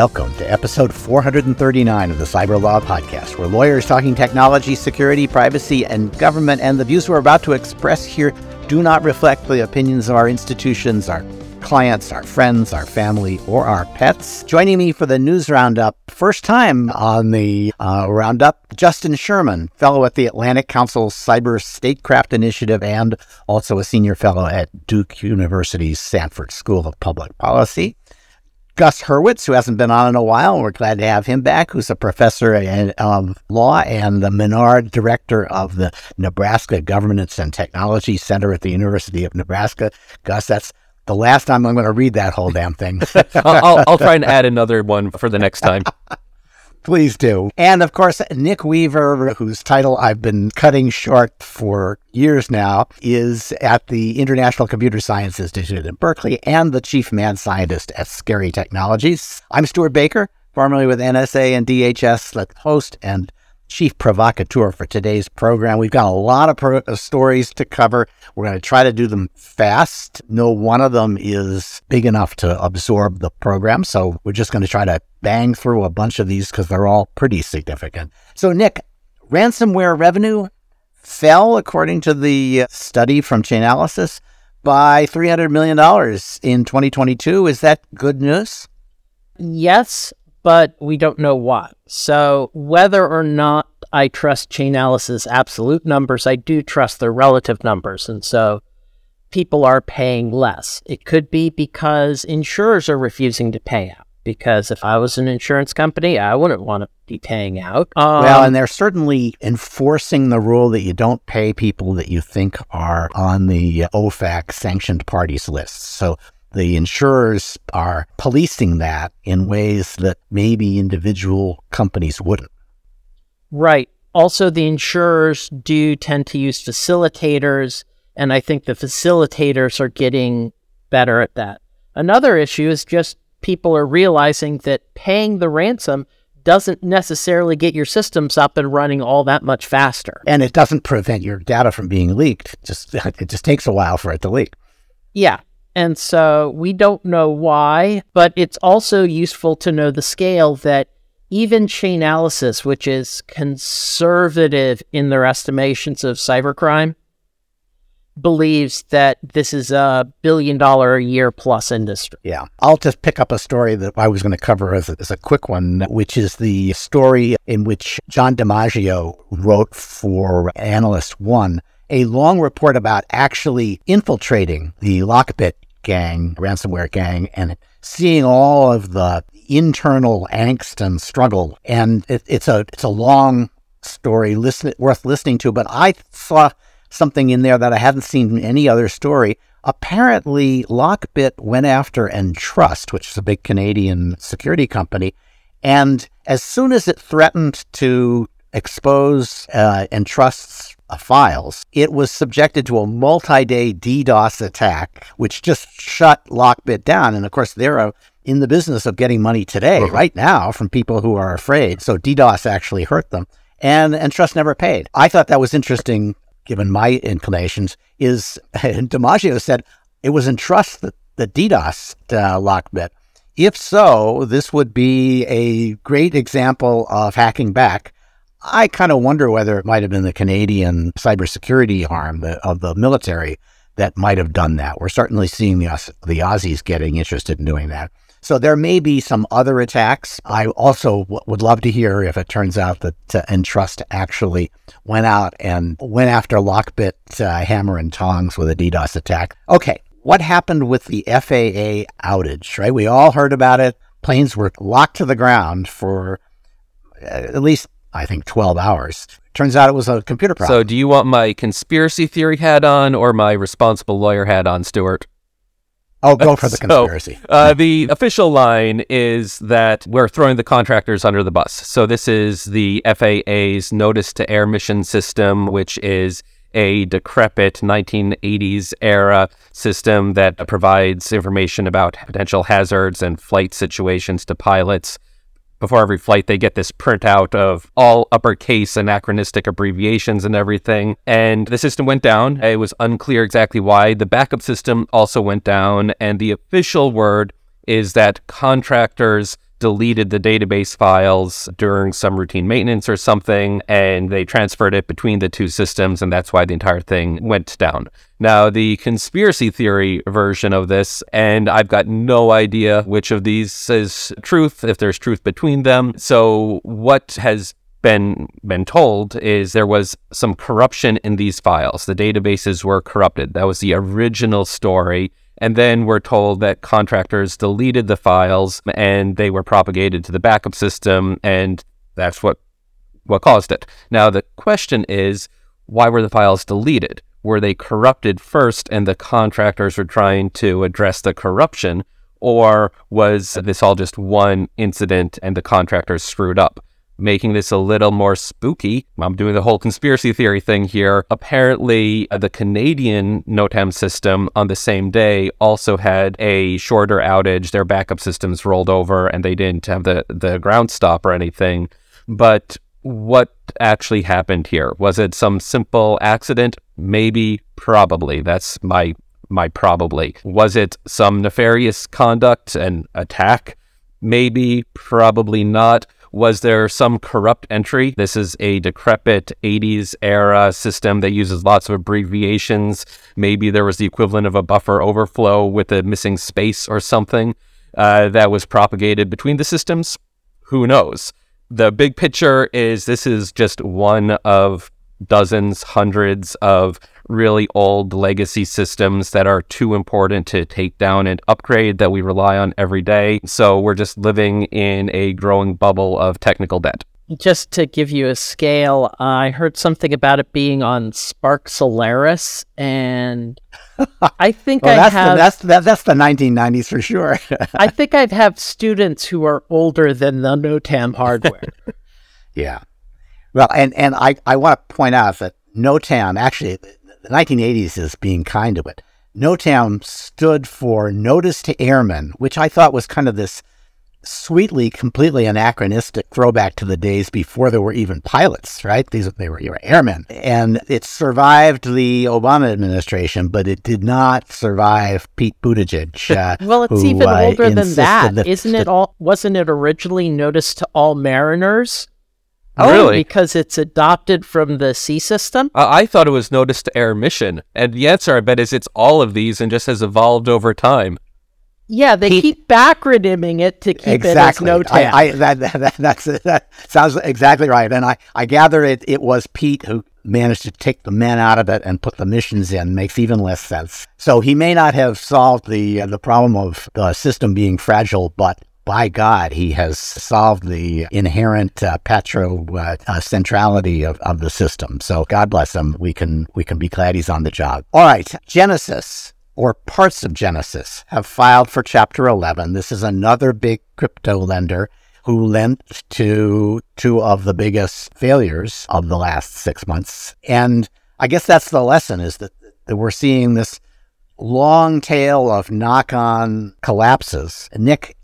Welcome to episode 439 of the Cyber Law Podcast, where lawyers talking technology, security, privacy, and government, and the views we're about to express here do not reflect the opinions of our institutions, our clients, our friends, our family, or our pets. Joining me for the news roundup, first time on the roundup, Justin Sherman, fellow at the Atlantic Council's Cyber Statecraft Initiative and also a senior fellow at Duke University's Sanford School of Public Policy. Gus Hurwitz, who hasn't been on in a while, we're glad to have him back, who's a professor of law and the Menard Director of the Nebraska Governance and Technology Center at the University of Nebraska. Gus, that's the last time I'm going to read that whole damn thing. I'll try and add another one for the next time. Please do. And of course, Nick Weaver, whose title I've been cutting short for years now, is at the International Computer Sciences Institute in Berkeley and the chief mad scientist at Scary Technologies. I'm Stuart Baker, formerly with NSA and DHS, the host and chief provocateur for today's program. We've got a lot of stories to cover. We're going to try to do them fast. No one of them is big enough to absorb the program, so we're just going to try to bang through a bunch of these because they're all pretty significant. So, Nick, ransomware revenue fell, according to the study from Chainalysis, by $300 million in 2022. Is that good news? Yes, but we don't know why. So whether or not I trust Chainalysis' absolute numbers, I do trust their relative numbers. And so people are paying less. It could be because insurers are refusing to pay out. Because if I was an insurance company, I wouldn't want to be paying out. Well, and they're certainly enforcing the rule that you don't pay people that you think are on the OFAC sanctioned parties list. So the insurers are policing that in ways that maybe individual companies wouldn't. Right. Also, the insurers do tend to use facilitators, and I think the facilitators are getting better at that. Another issue is just people are realizing that paying the ransom doesn't necessarily get your systems up and running all that much faster. And it doesn't prevent your data from being leaked. It just takes a while for it to leak. Yeah. And so we don't know why, but it's also useful to know the scale that even Chainalysis, which is conservative in their estimations of cybercrime, believes that this is $1 billion a year plus industry. Yeah. I'll just pick up a story that I was going to cover as a quick one, which is the story in which John DiMaggio wrote for Analyst One, a long report about actually infiltrating the LockBit gang, ransomware gang, and seeing all of the internal angst and struggle. And it's a long story worth listening to, but I saw something in there that I hadn't seen in any other story. Apparently, LockBit went after Entrust, which is a big Canadian security company, and as soon as it threatened to expose Entrust's files, it was subjected to a multi-day DDoS attack, which just shut LockBit down. And of course, they're in the business of getting money today, right now, from people who are afraid. So DDoS actually hurt them, and Entrust never paid. I thought that was interesting. Given my inclinations, DiMaggio said it was Entrust that DDoSed LockBit. If so, this would be a great example of hacking back. I kind of wonder whether it might have been the Canadian cybersecurity arm of the military that might have done that. We're certainly seeing the Aussies getting interested in doing that. So there may be some other attacks. I also would love to hear if it turns out that Entrust actually went out and went after LockBit hammer and tongs with a DDoS attack. Okay, what happened with the FAA outage, right? We all heard about it. Planes were locked to the ground for at least, I think, 12 hours. Turns out it was a computer problem. So do you want my conspiracy theory hat on or my responsible lawyer hat on, Stuart? Oh, go for the conspiracy. So, the official line is that we're throwing the contractors under the bus. So this is the FAA's Notice to Air Mission System, which is a decrepit 1980s era system that provides information about potential hazards and flight situations to pilots. Before every flight, they get this printout of all uppercase anachronistic abbreviations and everything. And the system went down. It was unclear exactly why. The backup system also went down. And the official word is that contractors deleted the database files during some routine maintenance or something, and they transferred it between the two systems, and that's why the entire thing went down. Now, the conspiracy theory version of this, and I've got no idea which of these is truth, if there's truth between them. So what has been told is there was some corruption in these files. The databases were corrupted. That was the original story. And then we're told that contractors deleted the files and they were propagated to the backup system, and that's what caused it. Now, the question is, why were the files deleted? Were they corrupted first and the contractors were trying to address the corruption? Or was this all just one incident and the contractors screwed up? Making this a little more spooky, I'm doing the whole conspiracy theory thing here. Apparently, the Canadian NOTAM system on the same day also had a shorter outage. Their backup systems rolled over and they didn't have the ground stop or anything. But what actually happened here? Was it some simple accident? Maybe, probably. That's my probably. Was it some nefarious conduct and attack? Maybe, probably not. Was there some corrupt entry? This is a decrepit 80s era system that uses lots of abbreviations. Maybe there was the equivalent of a buffer overflow with a missing space or something that was propagated between the systems. Who knows? The big picture is this is just one of dozens, hundreds of really old legacy systems that are too important to take down and upgrade that we rely on every day. So we're just living in a growing bubble of technical debt. Just to give you a scale, I heard something about it being on Spark Solaris, and I think well, that's the 1990s for sure. I think I'd have students who are older than the NOTAM hardware. Yeah. Well, and I want to point out that NOTAM, actually, the 1980s is being kind to it. NOTAM stood for Notice to Airmen, which I thought was kind of this sweetly, completely anachronistic throwback to the days before there were even pilots, right? They were airmen. And it survived the Obama administration, but it did not survive Pete Buttigieg. Well, it's even older than that. Wasn't it originally Notice to All Mariners? Oh, really? Because it's adopted from the C system? I thought it was Notice to Air Mission. And the answer, I bet, is it's all of these and just has evolved over time. Yeah, they keep backronymming it to keep it as NOTAM. That sounds exactly right. And I gather it was Pete who managed to take the men out of it and put the missions in. Makes even less sense. So he may not have solved the problem of the system being fragile, but by God, he has solved the inherent centrality of the system. So God bless him. We can be glad he's on the job. All right. Genesis, or parts of Genesis, have filed for Chapter 11. This is another big crypto lender who lent to two of the biggest failures of the last 6 months. And I guess that's the lesson, is that we're seeing this long tail of knock-on collapses. Nick,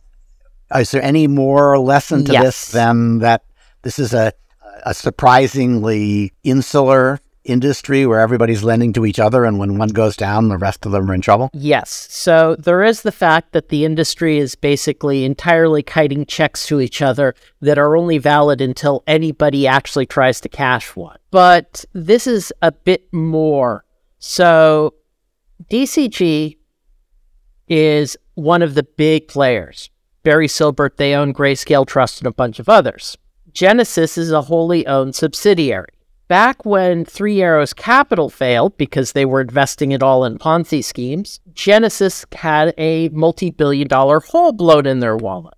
is there any more lesson to this than that this is a surprisingly insular industry where everybody's lending to each other, and when one goes down, the rest of them are in trouble? Yes. So there is the fact that the industry is basically entirely kiting checks to each other that are only valid until anybody actually tries to cash one. But this is a bit more. So DCG is one of the big players. Barry Silbert, they own Grayscale Trust and a bunch of others. Genesis is a wholly owned subsidiary. Back when Three Arrows Capital failed because they were investing it all in Ponzi schemes, Genesis had a multi-billion-dollar hole blown in their wallet.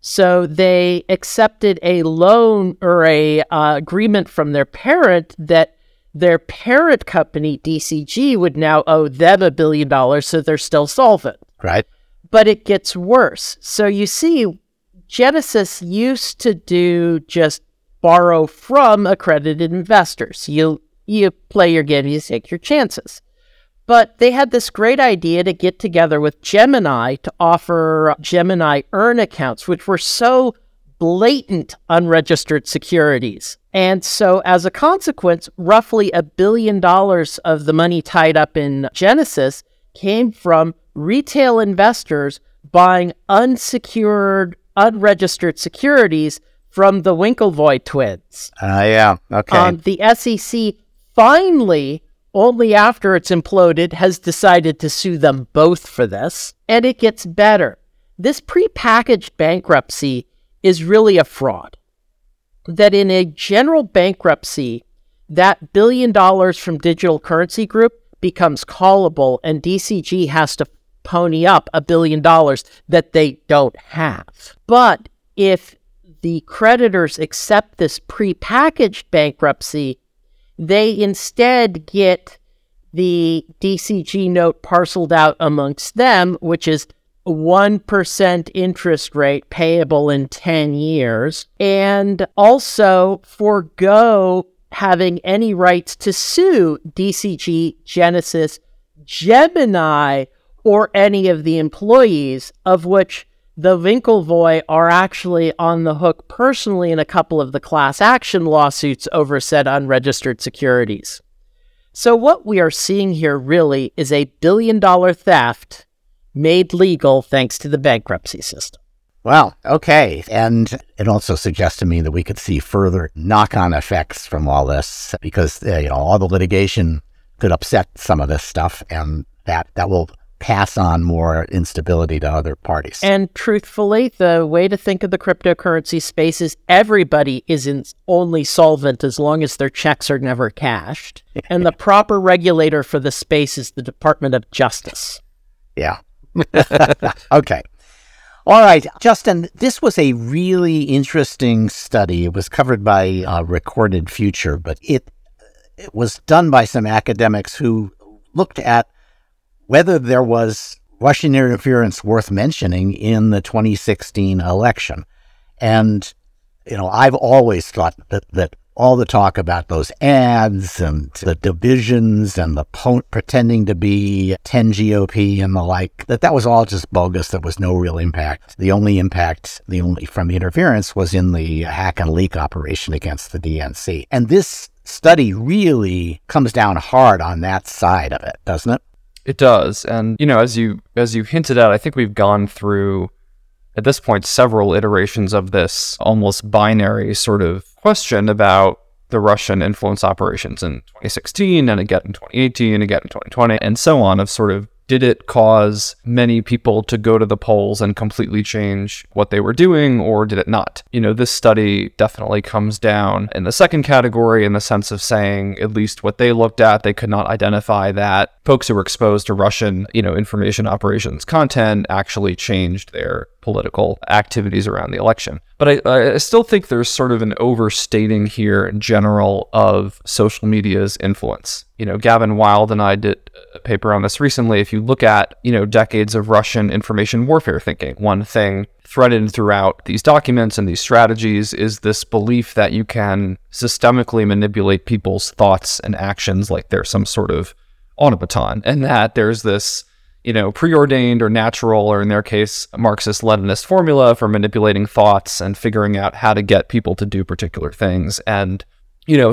So they accepted a loan or a agreement from their parent that their parent company, DCG, would now owe them $1 billion, so they're still solvent. Right. But it gets worse. So you see, Genesis used to do just borrow from accredited investors. You play your game, you take your chances. But they had this great idea to get together with Gemini to offer Gemini Earn accounts, which were so blatant unregistered securities. And so as a consequence, roughly $1 billion of the money tied up in Genesis came from retail investors buying unsecured unregistered securities from the Winklevoid twins. The SEC finally, only after it's imploded, has decided to sue them both for this. And it gets better. This prepackaged bankruptcy is really a fraud. That in a general bankruptcy, that $1 billion from Digital Currency Group becomes callable, and DCG has to pony up $1 billion that they don't have. But if the creditors accept this prepackaged bankruptcy, they instead get the DCG note parceled out amongst them, which is 1% interest rate payable in 10 years, and also forego having any rights to sue DCG, Genesis, Gemini, or any of the employees, of which the Winklevoid are actually on the hook personally in a couple of the class action lawsuits over said unregistered securities. So what we are seeing here really is a $1 billion theft made legal thanks to the bankruptcy system. Wow. Okay. And it also suggests to me that we could see further knock-on effects from all this, because all the litigation could upset some of this stuff, and that will pass on more instability to other parties. And truthfully, the way to think of the cryptocurrency space is everybody is only solvent as long as their checks are never cashed. And the proper regulator for the space is the Department of Justice. Yeah. Okay. All right, Justin, this was a really interesting study. It was covered by Recorded Future, but it was done by some academics who looked at whether there was Russian interference worth mentioning in the 2016 election. And, I've always thought that all the talk about those ads and the divisions and the pretending to be 10 GOP and the like, that was all just bogus. There was no real impact. The only impact from the interference was in the hack and leak operation against the DNC. And this study really comes down hard on that side of it, doesn't it? It does. And, as you hinted at, I think we've gone through, at this point, several iterations of this almost binary sort of question about the Russian influence operations in 2016 and again in 2018 and again in 2020 and so on, of sort of, did it cause many people to go to the polls and completely change what they were doing, or did it not? This study definitely comes down in the second category, in the sense of saying, at least what they looked at, they could not identify that folks who were exposed to Russian, information operations content actually changed their political activities around the election. But I still think there's sort of an overstating here in general of social media's influence. Gavin Wild and I did a paper on this recently. If you look at, decades of Russian information warfare thinking, one thing threaded throughout these documents and these strategies is this belief that you can systemically manipulate people's thoughts and actions like they're some sort of automaton, and that there's this preordained or natural, or in their case, Marxist-Leninist formula for manipulating thoughts and figuring out how to get people to do particular things. And,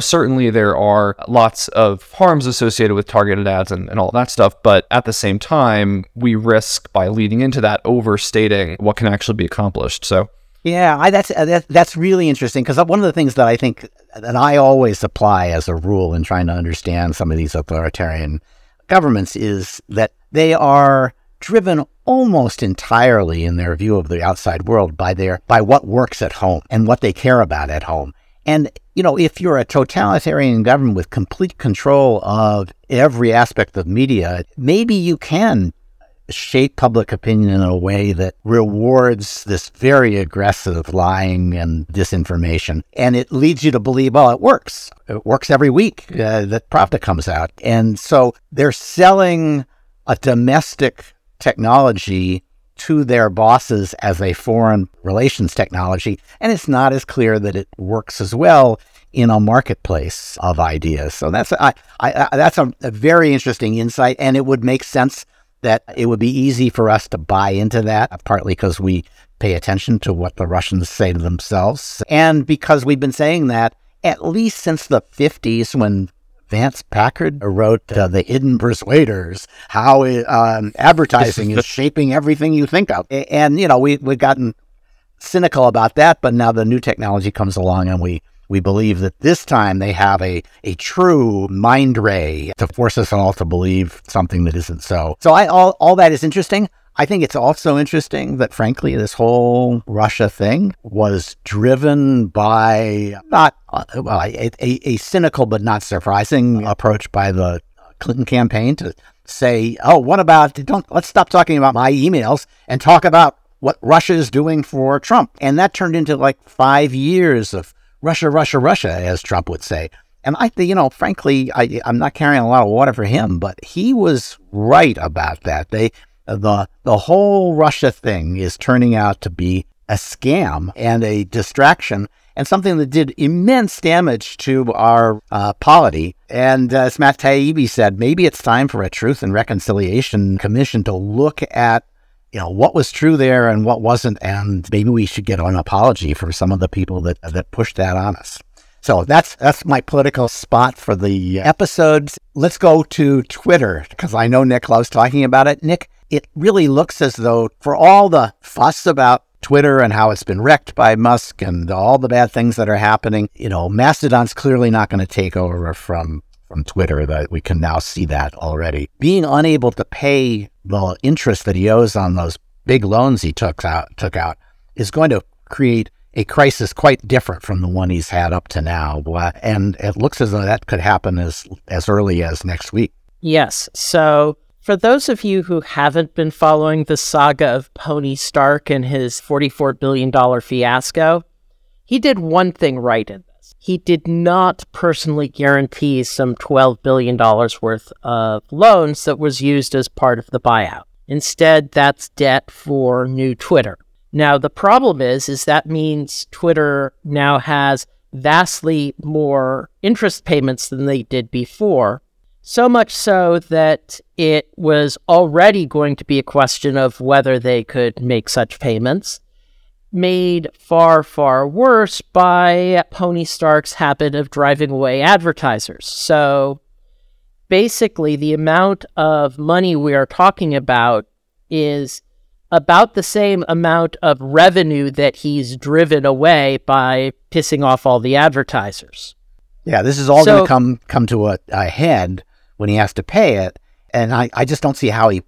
certainly there are lots of harms associated with targeted ads and all that stuff, but at the same time, we risk, by leading into that, overstating what can actually be accomplished. So, that's really interesting, because one of the things that I think that I always apply as a rule in trying to understand some of these authoritarian governments is that they are driven almost entirely in their view of the outside world by what works at home and what they care about at home. And, if you're a totalitarian government with complete control of every aspect of media, maybe you can shape public opinion in a way that rewards this very aggressive lying and disinformation. And it leads you to believe, oh, it works. It works every week that Pravda comes out. And so they're selling a domestic technology to their bosses as a foreign relations technology. And it's not as clear that it works as well in a marketplace of ideas. So that's a very interesting insight. And it would make sense that it would be easy for us to buy into that, partly because we pay attention to what the Russians say to themselves, and because we've been saying that at least since the 50s, when Vance Packard wrote The Hidden Persuaders, how advertising is shaping everything you think of. And, we've gotten cynical about that, but now the new technology comes along and we believe that this time they have a true mind ray to force us all to believe something that isn't so. So all that is interesting. I think it's also interesting that, frankly, this whole Russia thing was driven by a cynical but not surprising approach by the Clinton campaign to say, let's stop talking about my emails and talk about what Russia is doing for Trump. And that turned into like 5 years of Russia, Russia, Russia, as Trump would say. And I think, frankly, I'm not carrying a lot of water for him, but he was right about that. The whole Russia thing is turning out to be a scam and a distraction and something that did immense damage to our polity. And as Matt Taibbi said, maybe it's time for a Truth and Reconciliation Commission to look at what was true there and what wasn't, and maybe we should get an apology for some of the people that pushed that on us. So that's my political spot for the episode. Let's go to Twitter, because I know Nick loves talking about it. Nick, it really looks as though, for all the fuss about Twitter and how it's been wrecked by Musk and all the bad things that are happening, Mastodon's clearly not going to take over from Twitter. That we can now see that already. Being unable to pay the interest that he owes on those big loans he took out is going to create a crisis quite different from the one he's had up to now. And it looks as though that could happen as early as next week. Yes. So for those of you who haven't been following the saga of Pony Stark and his $44 billion fiasco, he did one thing right in this. He did not personally guarantee some $12 billion worth of loans that was used as part of the buyout. Instead, that's debt for new Twitter. Now, the problem is that means Twitter now has vastly more interest payments than they did before, so much so that it was already going to be a question of whether they could make such payments, made far, far worse by Pony Stark's habit of driving away advertisers. So basically, the amount of money we are talking about is about the same amount of revenue that he's driven away by pissing off all the advertisers. Yeah, this is all going to come to a head when he has to pay it, and I just don't see how he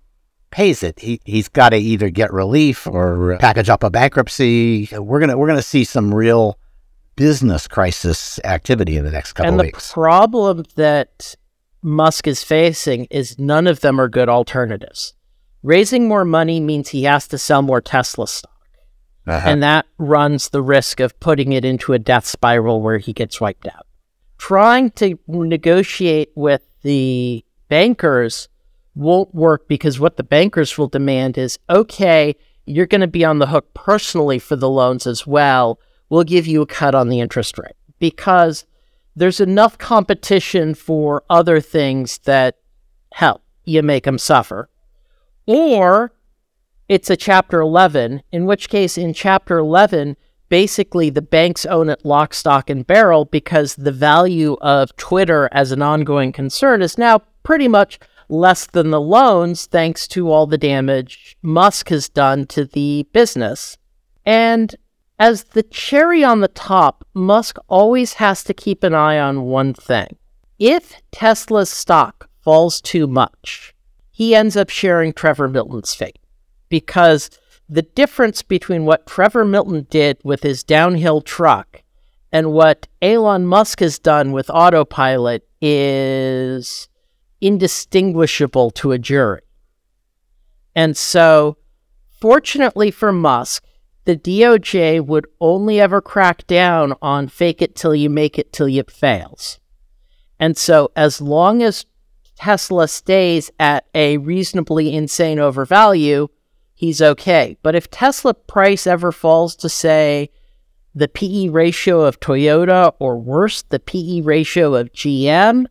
pays it. He's got to either get relief or package up a bankruptcy. We're gonna see some real business crisis activity in the next couple of weeks. And the problem that Musk is facing is none of them are good alternatives. Raising more money means he has to sell more Tesla stock. Uh-huh. And that runs the risk of putting it into a death spiral where he gets wiped out. Trying to negotiate with the bankers won't work, because what the bankers will demand is, okay, you're going to be on the hook personally for the loans as well. We'll give you a cut on the interest rate, because there's enough competition for other things that, hell, you make them suffer. Or it's a Chapter 11, in which case in Chapter 11, basically the banks own it lock, stock, and barrel, because the value of Twitter as an ongoing concern is now pretty much less than the loans, thanks to all the damage Musk has done to the business. And as the cherry on the top, Musk always has to keep an eye on one thing. If Tesla's stock falls too much, he ends up sharing Trevor Milton's fate, because the difference between what Trevor Milton did with his downhill truck and what Elon Musk has done with autopilot is indistinguishable to a jury. And so, fortunately for Musk, the DOJ would only ever crack down on fake it till you make it till you fails. And so, as long as Tesla stays at a reasonably insane overvalue, he's okay. But if Tesla price ever falls to, say, the PE ratio of Toyota, or worse, the PE ratio of GM,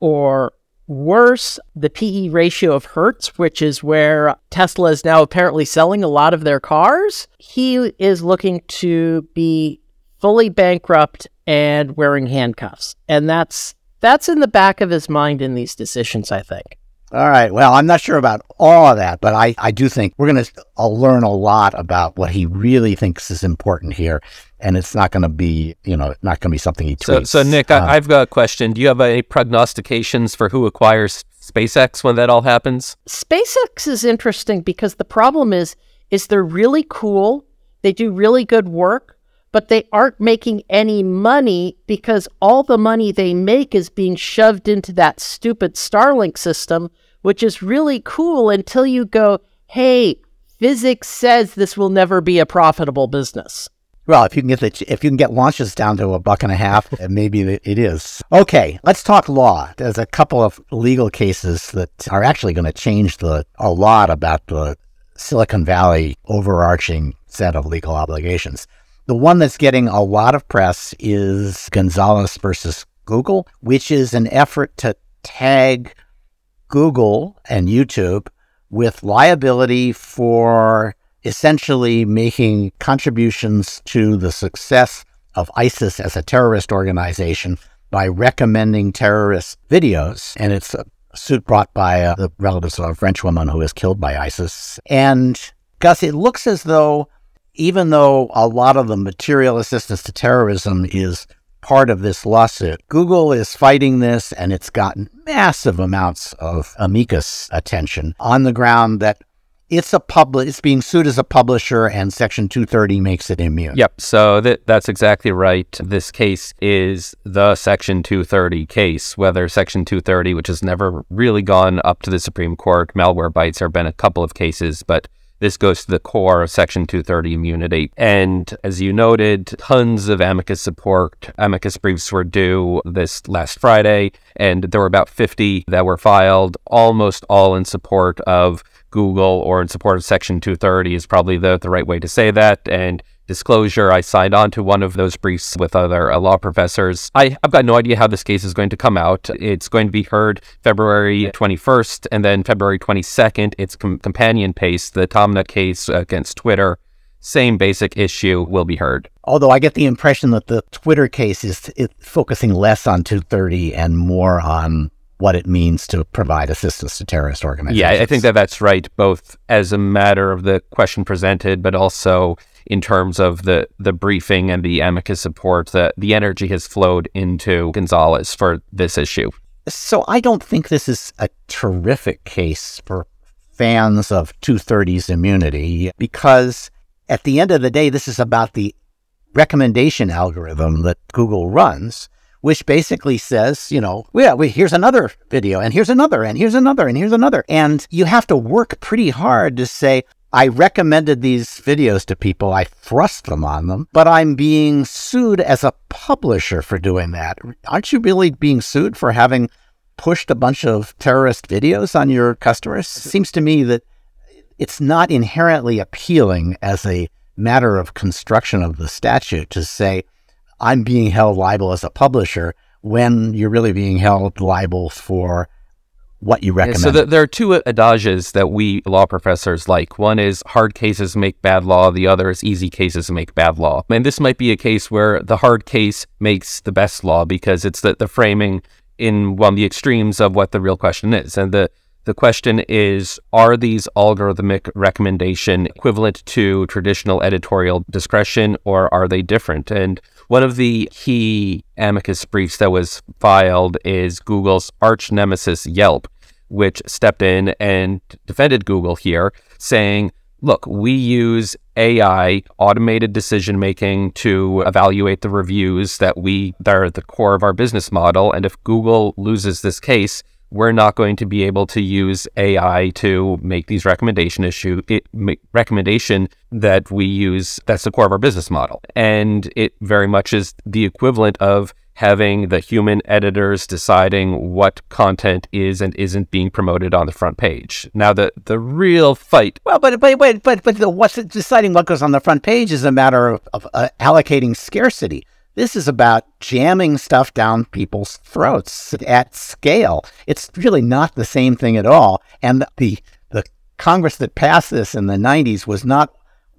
or worse, the PE ratio of Hertz, which is where Tesla is now apparently selling a lot of their cars, he is looking to be fully bankrupt and wearing handcuffs. And that's in the back of his mind in these decisions, I think. All right. Well, I'm not sure about all of that, but I do think we're going to learn a lot about what he really thinks is important here. And it's not going to be, not going to be something he tweets. So Nick, I've got a question. Do you have any prognostications for who acquires SpaceX when that all happens? SpaceX is interesting because the problem is they're really cool. They do really good work, but they aren't making any money because all the money they make is being shoved into that stupid Starlink system, which is really cool until you go, hey, physics says this will never be a profitable business. Well, if you can get launches down to $1.50, maybe it is. Okay, let's talk law. There's a couple of legal cases that are actually going to change a lot about the Silicon Valley overarching set of legal obligations. The one that's getting a lot of press is Gonzales versus Google, which is an effort to tag Google and YouTube with liability for essentially making contributions to the success of ISIS as a terrorist organization by recommending terrorist videos. And it's a suit brought by the relatives of a French woman who was killed by ISIS. And Gus, it looks as though, even though a lot of the material assistance to terrorism is part of this lawsuit, Google is fighting this, and it's gotten massive amounts of amicus attention on the ground that it's being sued as a publisher, and Section 230 makes it immune. Yep, so that's exactly right. This case is the Section 230 case, whether Section 230, which has never really gone up to the Supreme Court. Malwarebytes, there have been a couple of cases, but this goes to the core of Section 230 immunity. And as you noted, tons of amicus support. Amicus briefs were due this last Friday, and there were about 50 that were filed, almost all in support of Google or in support of Section 230 is probably the right way to say that. And disclosure, I signed on to one of those briefs with other law professors. I've got no idea how this case is going to come out. It's going to be heard February 21st, and then February 22nd, its companion case, the Tomnut case against Twitter. Same basic issue will be heard. Although I get the impression that the Twitter case is focusing less on 230 and more on what it means to provide assistance to terrorist organizations. Yeah, I think that's right, both as a matter of the question presented, but also in terms of the briefing and the amicus support, that the energy has flowed into Gonzales for this issue. So I don't think this is a terrific case for fans of 230's immunity, because at the end of the day, this is about the recommendation algorithm that Google runs, which basically says, here's another video, and here's another, and here's another, and here's another. And you have to work pretty hard to say, I recommended these videos to people, I thrust them on them, but I'm being sued as a publisher for doing that. Aren't you really being sued for having pushed a bunch of terrorist videos on your customers? It seems to me that it's not inherently appealing as a matter of construction of the statute to say, I'm being held liable as a publisher when you're really being held liable for what you recommend. So there are two adages that we law professors like. One is hard cases make bad law. The other is easy cases make bad law. And this might be a case where the hard case makes the best law because it's the framing in one of the extremes of what the real question is. And the question is, are these algorithmic recommendation equivalent to traditional editorial discretion, or are they different? And one of the key amicus briefs that was filed is Google's arch nemesis Yelp, which stepped in and defended Google here, saying, look, we use AI, automated decision-making, to evaluate the reviews that are at the core of our business model. And if Google loses this case, we're not going to be able to use AI to make these recommendation that we use. That's the core of our business model. And it very much is the equivalent of having the human editors deciding what content is and isn't being promoted on the front page. Now, the real fight. Well, but what's deciding what goes on the front page is a matter of allocating scarcity. This is about jamming stuff down people's throats at scale. It's really not the same thing at all. And the Congress that passed this in the 90s was not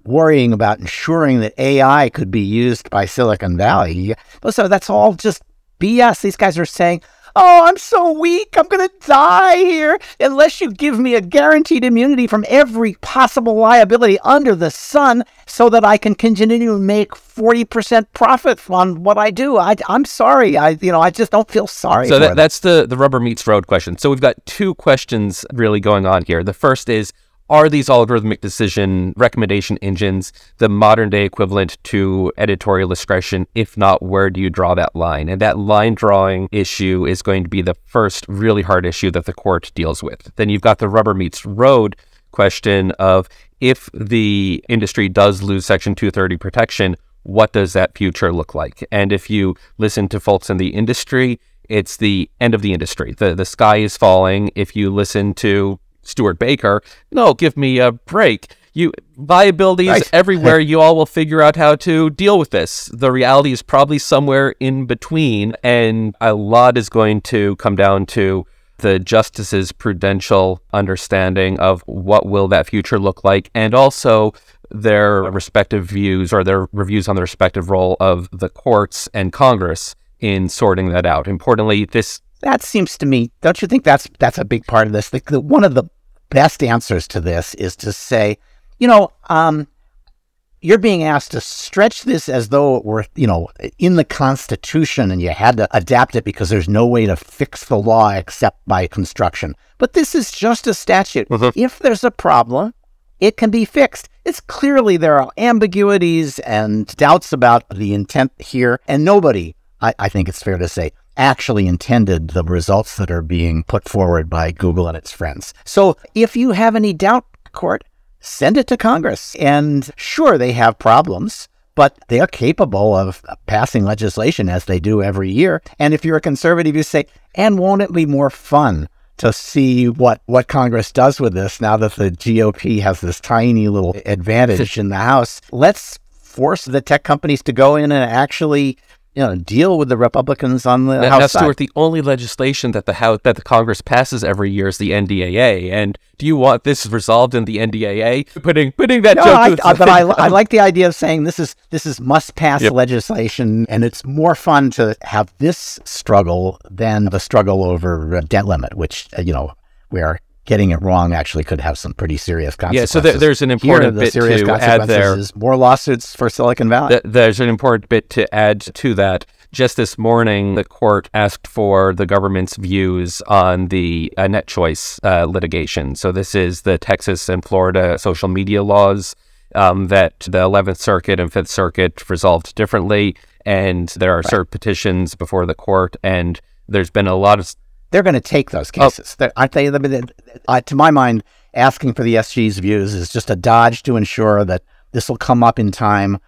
worrying about ensuring that AI could be used by Silicon Valley. So that's all just BS. These guys are saying, Oh, I'm so weak. I'm going to die here. Unless you give me a guaranteed immunity from every possible liability under the sun so that I can continue to make 40% profit on what I do. I'm sorry. I just don't feel sorry. So that's the rubber meets road question. So we've got two questions really going on here. The first is, are these algorithmic decision recommendation engines the modern day equivalent to editorial discretion? If not, where do you draw that line? And that line drawing issue is going to be the first really hard issue that the court deals with. Then you've got the rubber meets road question of, if the industry does lose Section 230 protection, what does that future look like? And if you listen to folks in the industry, it's the end of the industry. The sky is falling. If you listen to Stuart Baker, no, give me a break. You liabilities right. Everywhere. You all will figure out how to deal with this. The reality is probably somewhere in between, and a lot is going to come down to the justice's prudential understanding of what will that future look like, and also their respective views or their reviews on the respective role of the courts and Congress in sorting that out. Importantly, this. That seems to me, don't you think that's a big part of this? One of the best answers to this is to say, you're being asked to stretch this as though it were, in the Constitution, and you had to adapt it because there's no way to fix the law except by construction. But this is just a statute. Mm-hmm. If there's a problem, it can be fixed. It's clearly there are ambiguities and doubts about the intent here, and nobody, I think it's fair to say, actually intended the results that are being put forward by Google and its friends. So if you have any doubt, court, send it to Congress. And sure, they have problems, but they are capable of passing legislation as they do every year. And if you're a conservative, you say, and won't it be more fun to see what Congress does with this now that the GOP has this tiny little advantage in the House? Let's force the tech companies to go in and actually deal with the Republicans on the House side. Now, Stuart, the only legislation that the Congress passes every year is the NDAA. And do you want this resolved in the NDAA? Putting that joke. I like the idea of saying this is must pass legislation, and it's more fun to have this struggle than the struggle over debt limit, which we are getting it wrong actually could have some pretty serious consequences. Yeah, so there's an important bit to add there. More lawsuits for Silicon Valley. There's an important bit to add to that. Just this morning, the court asked for the government's views on the net choice litigation. So this is the Texas and Florida social media laws that the 11th Circuit and 5th Circuit resolved differently. And there are cert petitions before the court. And there's been a lot of... They're going to take those cases. Oh. Aren't they? To my mind, asking for the SG's views is just a dodge to ensure that this will come up in time,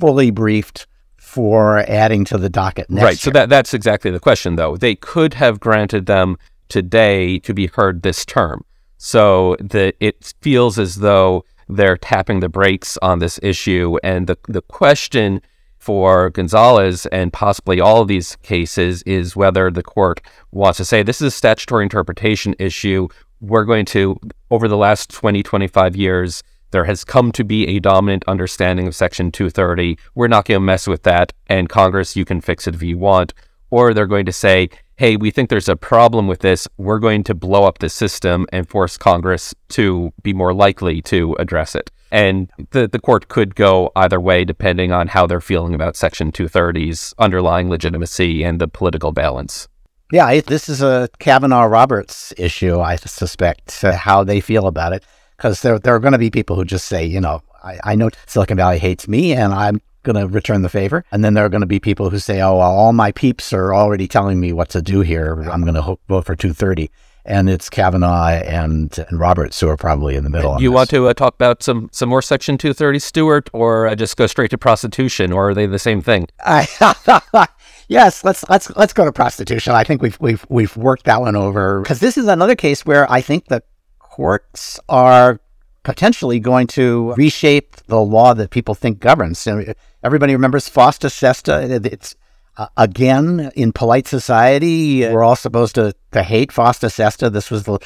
fully briefed for adding to the docket next year. So that's exactly the question, though. They could have granted them today to be heard this term. So it feels as though they're tapping the brakes on this issue. And the question for Gonzalez and possibly all of these cases is whether the court wants to say, this is a statutory interpretation issue. We're going to, over the last 20, 25 years, there has come to be a dominant understanding of Section 230. We're not going to mess with that. And Congress, you can fix it if you want. Or they're going to say, hey, we think there's a problem with this. We're going to blow up the system and force Congress to be more likely to address it. And the court could go either way, depending on how they're feeling about Section 230's underlying legitimacy and the political balance. Yeah, this is a Kavanaugh-Roberts issue, I suspect, how they feel about it. Because there are going to be people who just say, I know Silicon Valley hates me, and I'm going to return the favor. And then there are going to be people who say, all my peeps are already telling me what to do here. I'm going to vote for 230. And it's Kavanaugh and Roberts who are probably in the middle. You want to talk about some more Section 230, Stuart, or just go straight to prostitution, or are they the same thing? Yes, let's go to prostitution. I think we've worked that one over, because this is another case where I think the courts are potentially going to reshape the law that people think governs. Everybody remembers FOSTA-SESTA. It's again, in polite society, we're all supposed to hate FOSTA-SESTA. This was the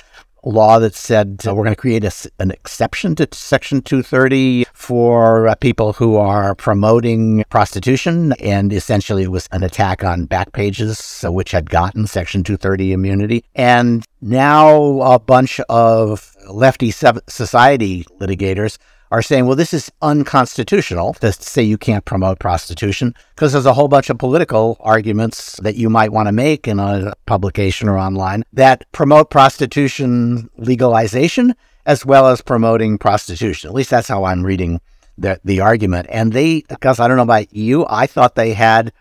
law that said we're going to create an exception to Section 230 for people who are promoting prostitution. And essentially, it was an attack on Backpages, which had gotten Section 230 immunity. And now a bunch of lefty society litigators are saying, well, this is unconstitutional to say you can't promote prostitution because there's a whole bunch of political arguments that you might want to make in a publication or online that promote prostitution legalization as well as promoting prostitution. At least that's how I'm reading the argument. And they, because I don't know about you, I thought they had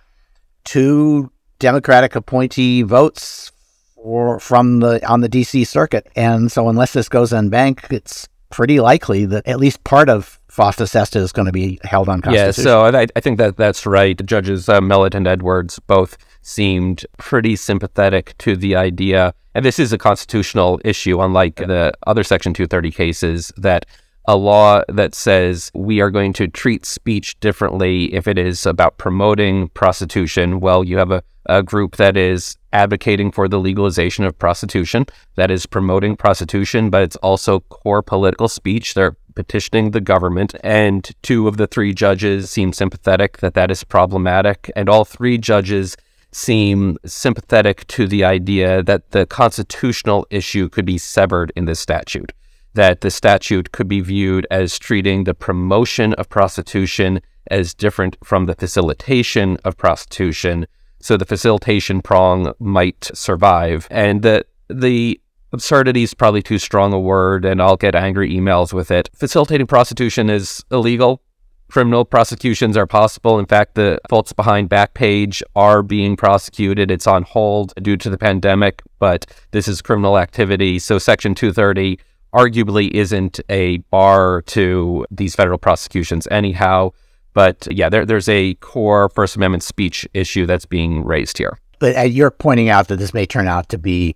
two Democratic appointee votes on the DC circuit. And so unless this goes en banc, it's pretty likely that at least part of FOSTA-SESTA is going to be held unconstitutional. Yeah, so I think that's right. Judges Mellett and Edwards both seemed pretty sympathetic to the idea, and this is a constitutional issue, unlike the other Section 230 cases, that a law that says we are going to treat speech differently if it is about promoting prostitution. Well, you have a group that is advocating for the legalization of prostitution, that is promoting prostitution, but it's also core political speech. They're petitioning the government, and two of the three judges seem sympathetic that is problematic, and all three judges seem sympathetic to the idea that the constitutional issue could be severed in this statute, that the statute could be viewed as treating the promotion of prostitution as different from the facilitation of prostitution, so the facilitation prong might survive. And the absurdity is probably too strong a word, and I'll get angry emails with it. Facilitating prostitution is illegal. Criminal prosecutions are possible. In fact, the folks behind Backpage are being prosecuted. It's on hold due to the pandemic, but this is criminal activity. So Section 230 arguably isn't a bar to these federal prosecutions anyhow. But yeah, there's a core First Amendment speech issue that's being raised here. But you're pointing out that this may turn out to be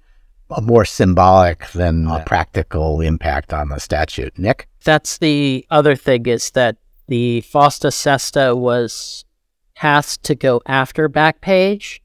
more symbolic than a practical impact on the statute. Nick? That's the other thing, is that the FOSTA-SESTA was tasked to go after Backpage,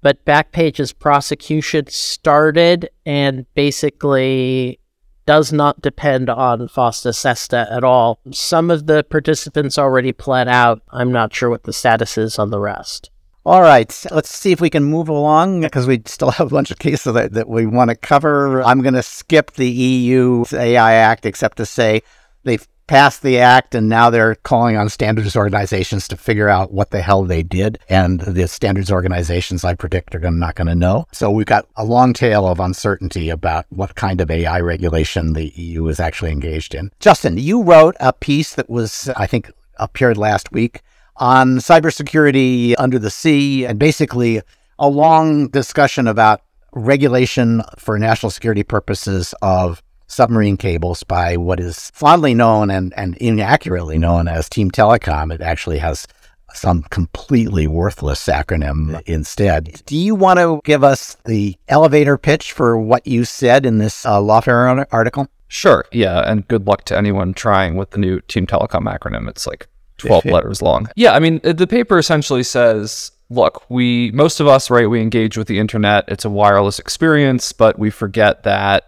but Backpage's prosecution started and basically does not depend on FOSTA-SESTA at all. Some of the participants already pled out. I'm not sure what the status is on the rest. All right, so let's see if we can move along because we still have a bunch of cases that we want to cover. I'm going to skip the EU AI Act except to say they've passed the act and now they're calling on standards organizations to figure out what the hell they did. And the standards organizations, I predict, are not going to know. So we've got a long tail of uncertainty about what kind of AI regulation the EU is actually engaged in. Justin, you wrote a piece that was, I think, appeared last week on cybersecurity under the sea, and basically a long discussion about regulation for national security purposes of submarine cables by what is fondly known and inaccurately known as Team Telecom. It actually has some completely worthless acronym instead. Do you want to give us the elevator pitch for what you said in this Lawfare article? Sure, yeah, and good luck to anyone trying with the new Team Telecom acronym. It's like 12 letters long. Yeah, I mean, the paper essentially says, look, most of us, right, we engage with the internet. It's a wireless experience, but we forget that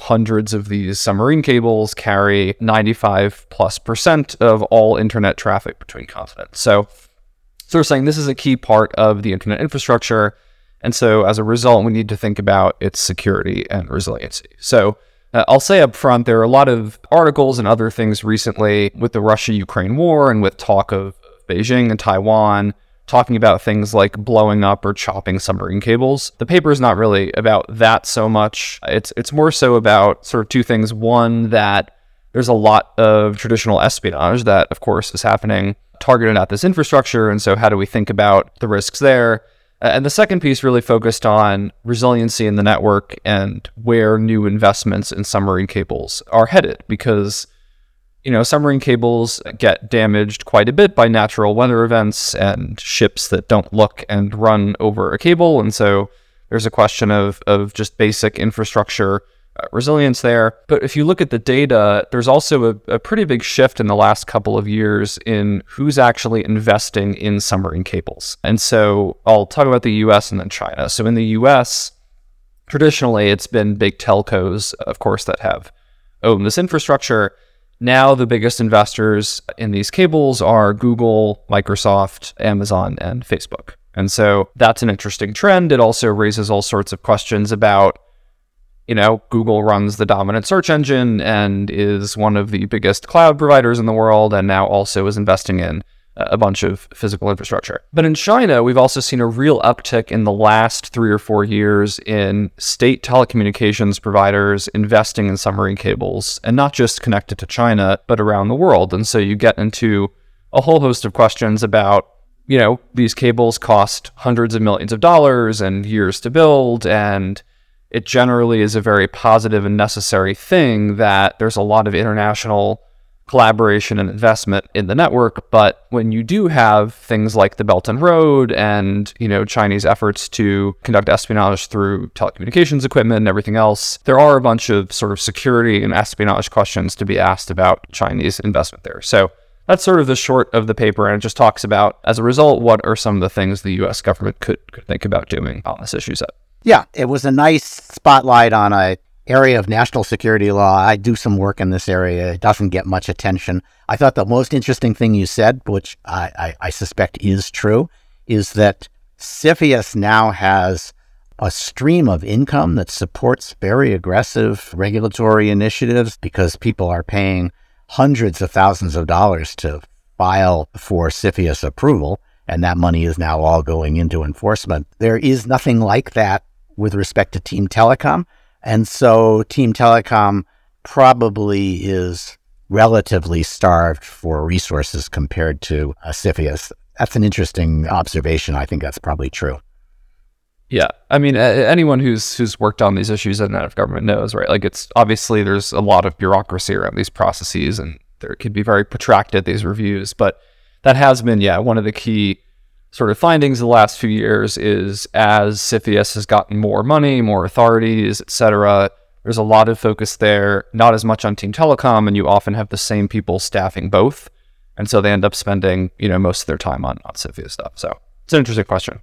hundreds of these submarine cables carry 95+% of all internet traffic between continents. So we're saying this is a key part of the internet infrastructure. And so as a result, we need to think about its security and resiliency. So I'll say up front, there are a lot of articles and other things recently with the Russia-Ukraine war and with talk of Beijing and Taiwan talking about things like blowing up or chopping submarine cables. The paper is not really about that so much. It's more so about sort of two things. One, that there's a lot of traditional espionage that, of course, is happening targeted at this infrastructure. And so how do we think about the risks there? And the second piece really focused on resiliency in the network and where new investments in submarine cables are headed, because submarine cables get damaged quite a bit by natural weather events and ships that don't look and run over a cable. And so there's a question of just basic infrastructure resilience there. But if you look at the data, there's also a pretty big shift in the last couple of years in who's actually investing in submarine cables. And so I'll talk about the US and then China. So in the US, Traditionally, it's been big telcos, of course, that have owned this infrastructure. Now, the biggest investors in these cables are Google, Microsoft, Amazon, and Facebook. And so that's an interesting trend. It also raises all sorts of questions about, you know, Google runs the dominant search engine and is one of the biggest cloud providers in the world, and now also is investing in a bunch of physical infrastructure. But in China, we've also seen a real uptick in the last 3 or 4 years in state telecommunications providers investing in submarine cables, and not just connected to China, but around the world. And so you get into a whole host of questions about, you know, these cables cost hundreds of millions of dollars and years to build, and it generally is a very positive and necessary thing that there's a lot of international collaboration and investment in the network. But when you do have things like the Belt and Road and, you know, Chinese efforts to conduct espionage through telecommunications equipment and everything else, there are a bunch of sort of security and espionage questions to be asked about Chinese investment there. So that's sort of the short of the paper, and it just talks about, as a result, what are some of the things the U.S. government could think about doing on this issue set. Yeah, it was a nice spotlight on a area of national security law. I do some work in this area. It doesn't get much attention. I thought the most interesting thing you said, which I suspect is true, is that CFIUS now has a stream of income that supports very aggressive regulatory initiatives because people are paying hundreds of thousands of dollars to file for CFIUS approval, and that money is now all going into enforcement. There is nothing like that with respect to Team Telecom. And so Team Telecom probably is relatively starved for resources compared to CFIUS. That's an interesting observation. I think that's probably true. Yeah. I mean, anyone who's worked on these issues in and out of government knows, right? Like, it's obviously there's a lot of bureaucracy around these processes, and there could be very protracted, these reviews. But that has been, yeah, one of the key sort of findings of the last few years is as CFIUS has gotten more money, more authorities, et cetera, there's a lot of focus there, not as much on Team Telecom, and you often have the same people staffing both. And so they end up spending, you know, most of their time on CFIUS stuff. So it's an interesting question.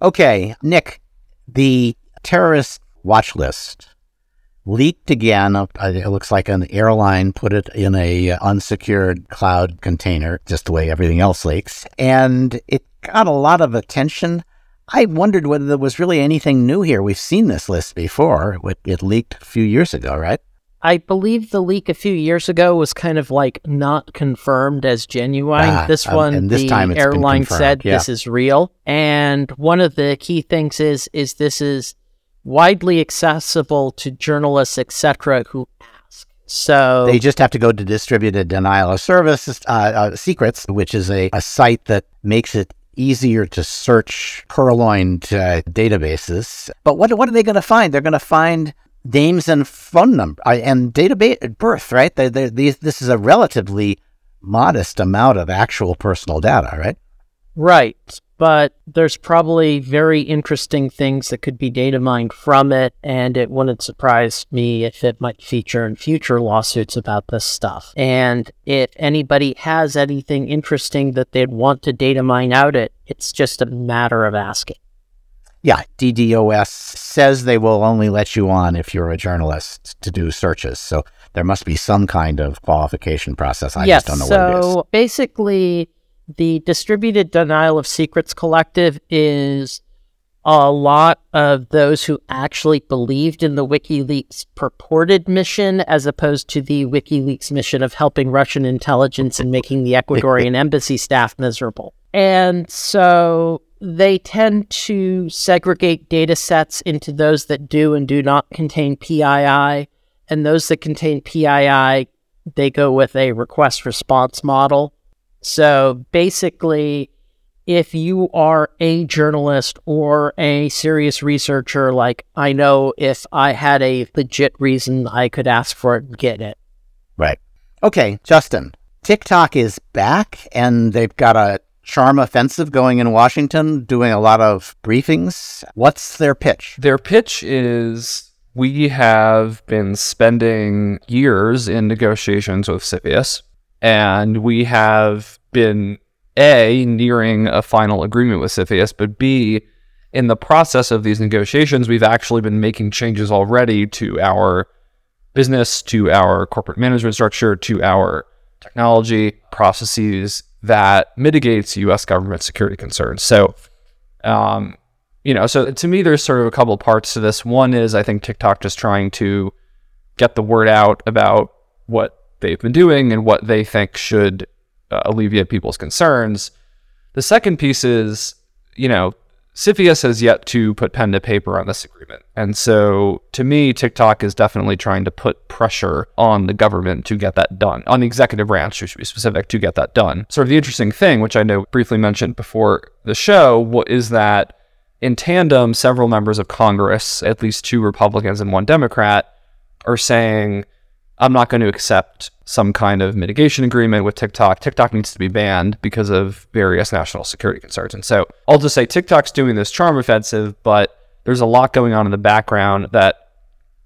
Okay, Nick, the terrorist watch list leaked again. It looks like an airline put it in a unsecured cloud container, just the way everything else leaks. And it got a lot of attention. I wondered whether there was really anything new here. We've seen this list before. It leaked a few years ago, right? I believe the leak a few years ago was kind of like not confirmed as genuine. This time the airline said this is real. And one of the key things is this is widely accessible to journalists, etc., who ask. So they just have to go to Distributed Denial of Secrets, which is a site that makes it easier to search purloined databases. But what are they going to find? They're going to find names and phone number and database at birth, right? This is a relatively modest amount of actual personal data, right? Right. But there's probably very interesting things that could be data mined from it, and it wouldn't surprise me if it might feature in future lawsuits about this stuff. And if anybody has anything interesting that they'd want to data mine out it, it's just a matter of asking. Yeah, DDoS says they will only let you on if you're a journalist to do searches, so there must be some kind of qualification process. I just don't know what it is. So basically, the Distributed Denial of Secrets Collective is a lot of those who actually believed in the WikiLeaks purported mission, as opposed to the WikiLeaks mission of helping Russian intelligence and making the Ecuadorian embassy staff miserable. And so they tend to segregate data sets into those that do and do not contain PII, and those that contain PII, they go with a request-response model. So basically, if you are a journalist or a serious researcher, like I know if I had a legit reason, I could ask for it and get it. Right. Okay, Justin, TikTok is back, and they've got a charm offensive going in Washington, doing a lot of briefings. What's their pitch? Their pitch is, we have been spending years in negotiations with CFIUS, and we have been, A, nearing a final agreement with CFIUS, but B, in the process of these negotiations, we've actually been making changes already to our business, to our corporate management structure, to our technology processes that mitigates U.S. government security concerns. So, so to me, there's sort of a couple parts to this. One is, I think, TikTok just trying to get the word out about what they've been doing and what they think should alleviate people's concerns. The second piece is, CFIUS has yet to put pen to paper on this agreement. And so to me, TikTok is definitely trying to put pressure on the government to get that done, on the executive branch, to be specific, to get that done. Sort of the interesting thing, which I know briefly mentioned before the show, is that in tandem, several members of Congress, at least 2 Republicans and 1 Democrat, are saying, I'm not going to accept some kind of mitigation agreement with TikTok. TikTok needs to be banned because of various national security concerns. And so I'll just say TikTok's doing this charm offensive, but there's a lot going on in the background that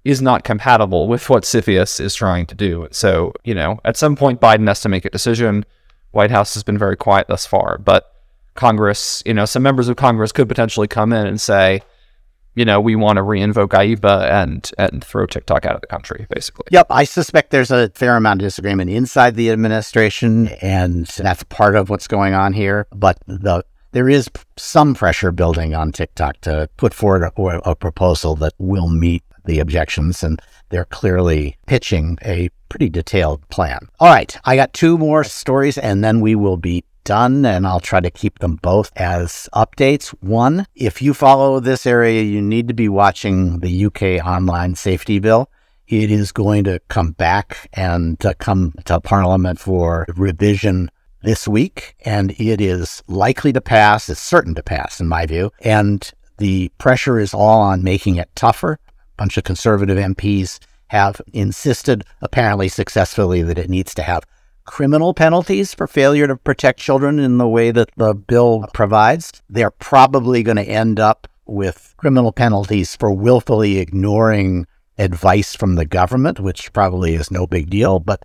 is not compatible with what CFIUS is trying to do. And so, at some point, Biden has to make a decision. White House has been very quiet thus far, but Congress, some members of Congress could potentially come in and say, we want to reinvoke IEPA and throw TikTok out of the country, basically. Yep, I suspect there's a fair amount of disagreement inside the administration, and that's part of what's going on here. But there is some pressure building on TikTok to put forward a proposal that will meet the objections, and they're clearly pitching a pretty detailed plan. All right, I got 2 more stories, and then we will be done, and I'll try to keep them both as updates. One, if you follow this area, you need to be watching the UK online safety bill. It is going to come back and come to Parliament for revision this week, and it is likely to pass. It's certain to pass, in my view, and the pressure is all on making it tougher. A bunch of Conservative MPs have insisted, apparently successfully, that it needs to have criminal penalties for failure to protect children in the way that the bill provides. They're probably going to end up with criminal penalties for willfully ignoring advice from the government, which probably is no big deal. But,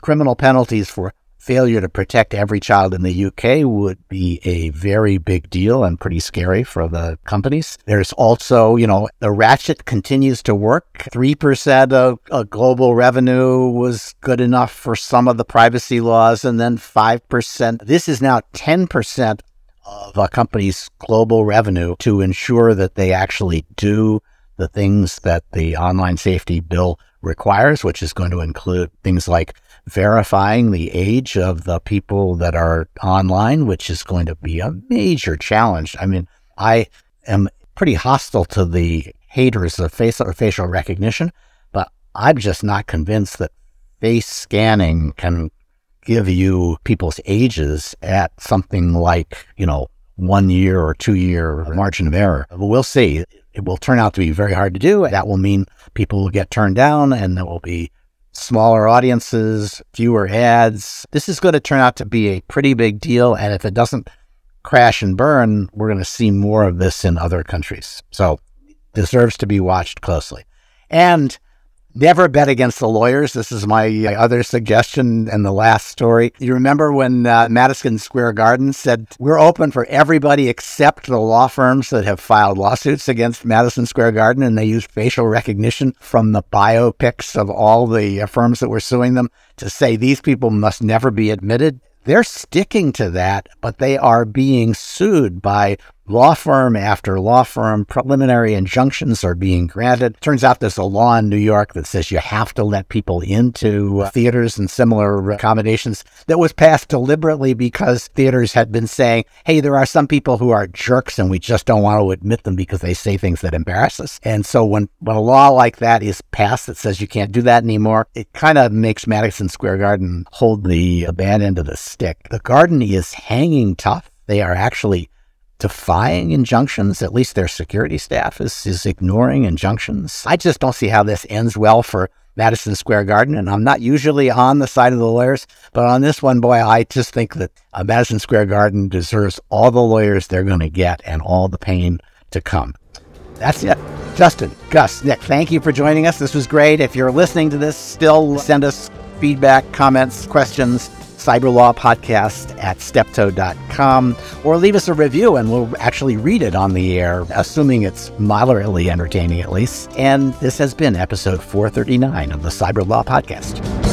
criminal penalties for failure to protect every child in the UK would be a very big deal and pretty scary for the companies. There's also, the ratchet continues to work. 3% of global revenue was good enough for some of the privacy laws, and then 5%. This is now 10% of a company's global revenue to ensure that they actually do the things that the online safety bill requires, which is going to include things like verifying the age of the people that are online, which is going to be a major challenge. I mean, I am pretty hostile to the haters of facial recognition, but I'm just not convinced that face scanning can give you people's ages at something like, 1 year or 2 year margin of error. But we'll see. It will turn out to be very hard to do. That will mean people will get turned down, and there will be smaller audiences, fewer ads. This is going to turn out to be a pretty big deal. And if it doesn't crash and burn, we're going to see more of this in other countries. So it deserves to be watched closely. And never bet against the lawyers. This is my other suggestion and the last story. You remember when Madison Square Garden said, we're open for everybody except the law firms that have filed lawsuits against Madison Square Garden, and they used facial recognition from the biopics of all the firms that were suing them to say these people must never be admitted. They're sticking to that, but they are being sued by law firm after law firm. Preliminary injunctions are being granted. Turns out there's a law in New York that says you have to let people into theaters and similar accommodations that was passed deliberately because theaters had been saying, hey, there are some people who are jerks and we just don't want to admit them because they say things that embarrass us. And so when a law like that is passed that says you can't do that anymore, it kind of makes Madison Square Garden hold the bad end of the stick. The Garden is hanging tough. They are actually defying injunctions. At least their security staff is ignoring injunctions. I just don't see how this ends well for Madison Square Garden, and I'm not usually on the side of the lawyers, but on this one, boy, I just think that Madison Square Garden deserves all the lawyers they're going to get and all the pain to come. That's it. Justin, Gus, Nick, thank you for joining us. This was great. If you're listening to this, still send us feedback, comments, questions. Cyber Law Podcast at steptoe.com, or leave us a review and we'll actually read it on the air, assuming it's moderately entertaining at least. And this has been episode 439 of the Cyber Law Podcast.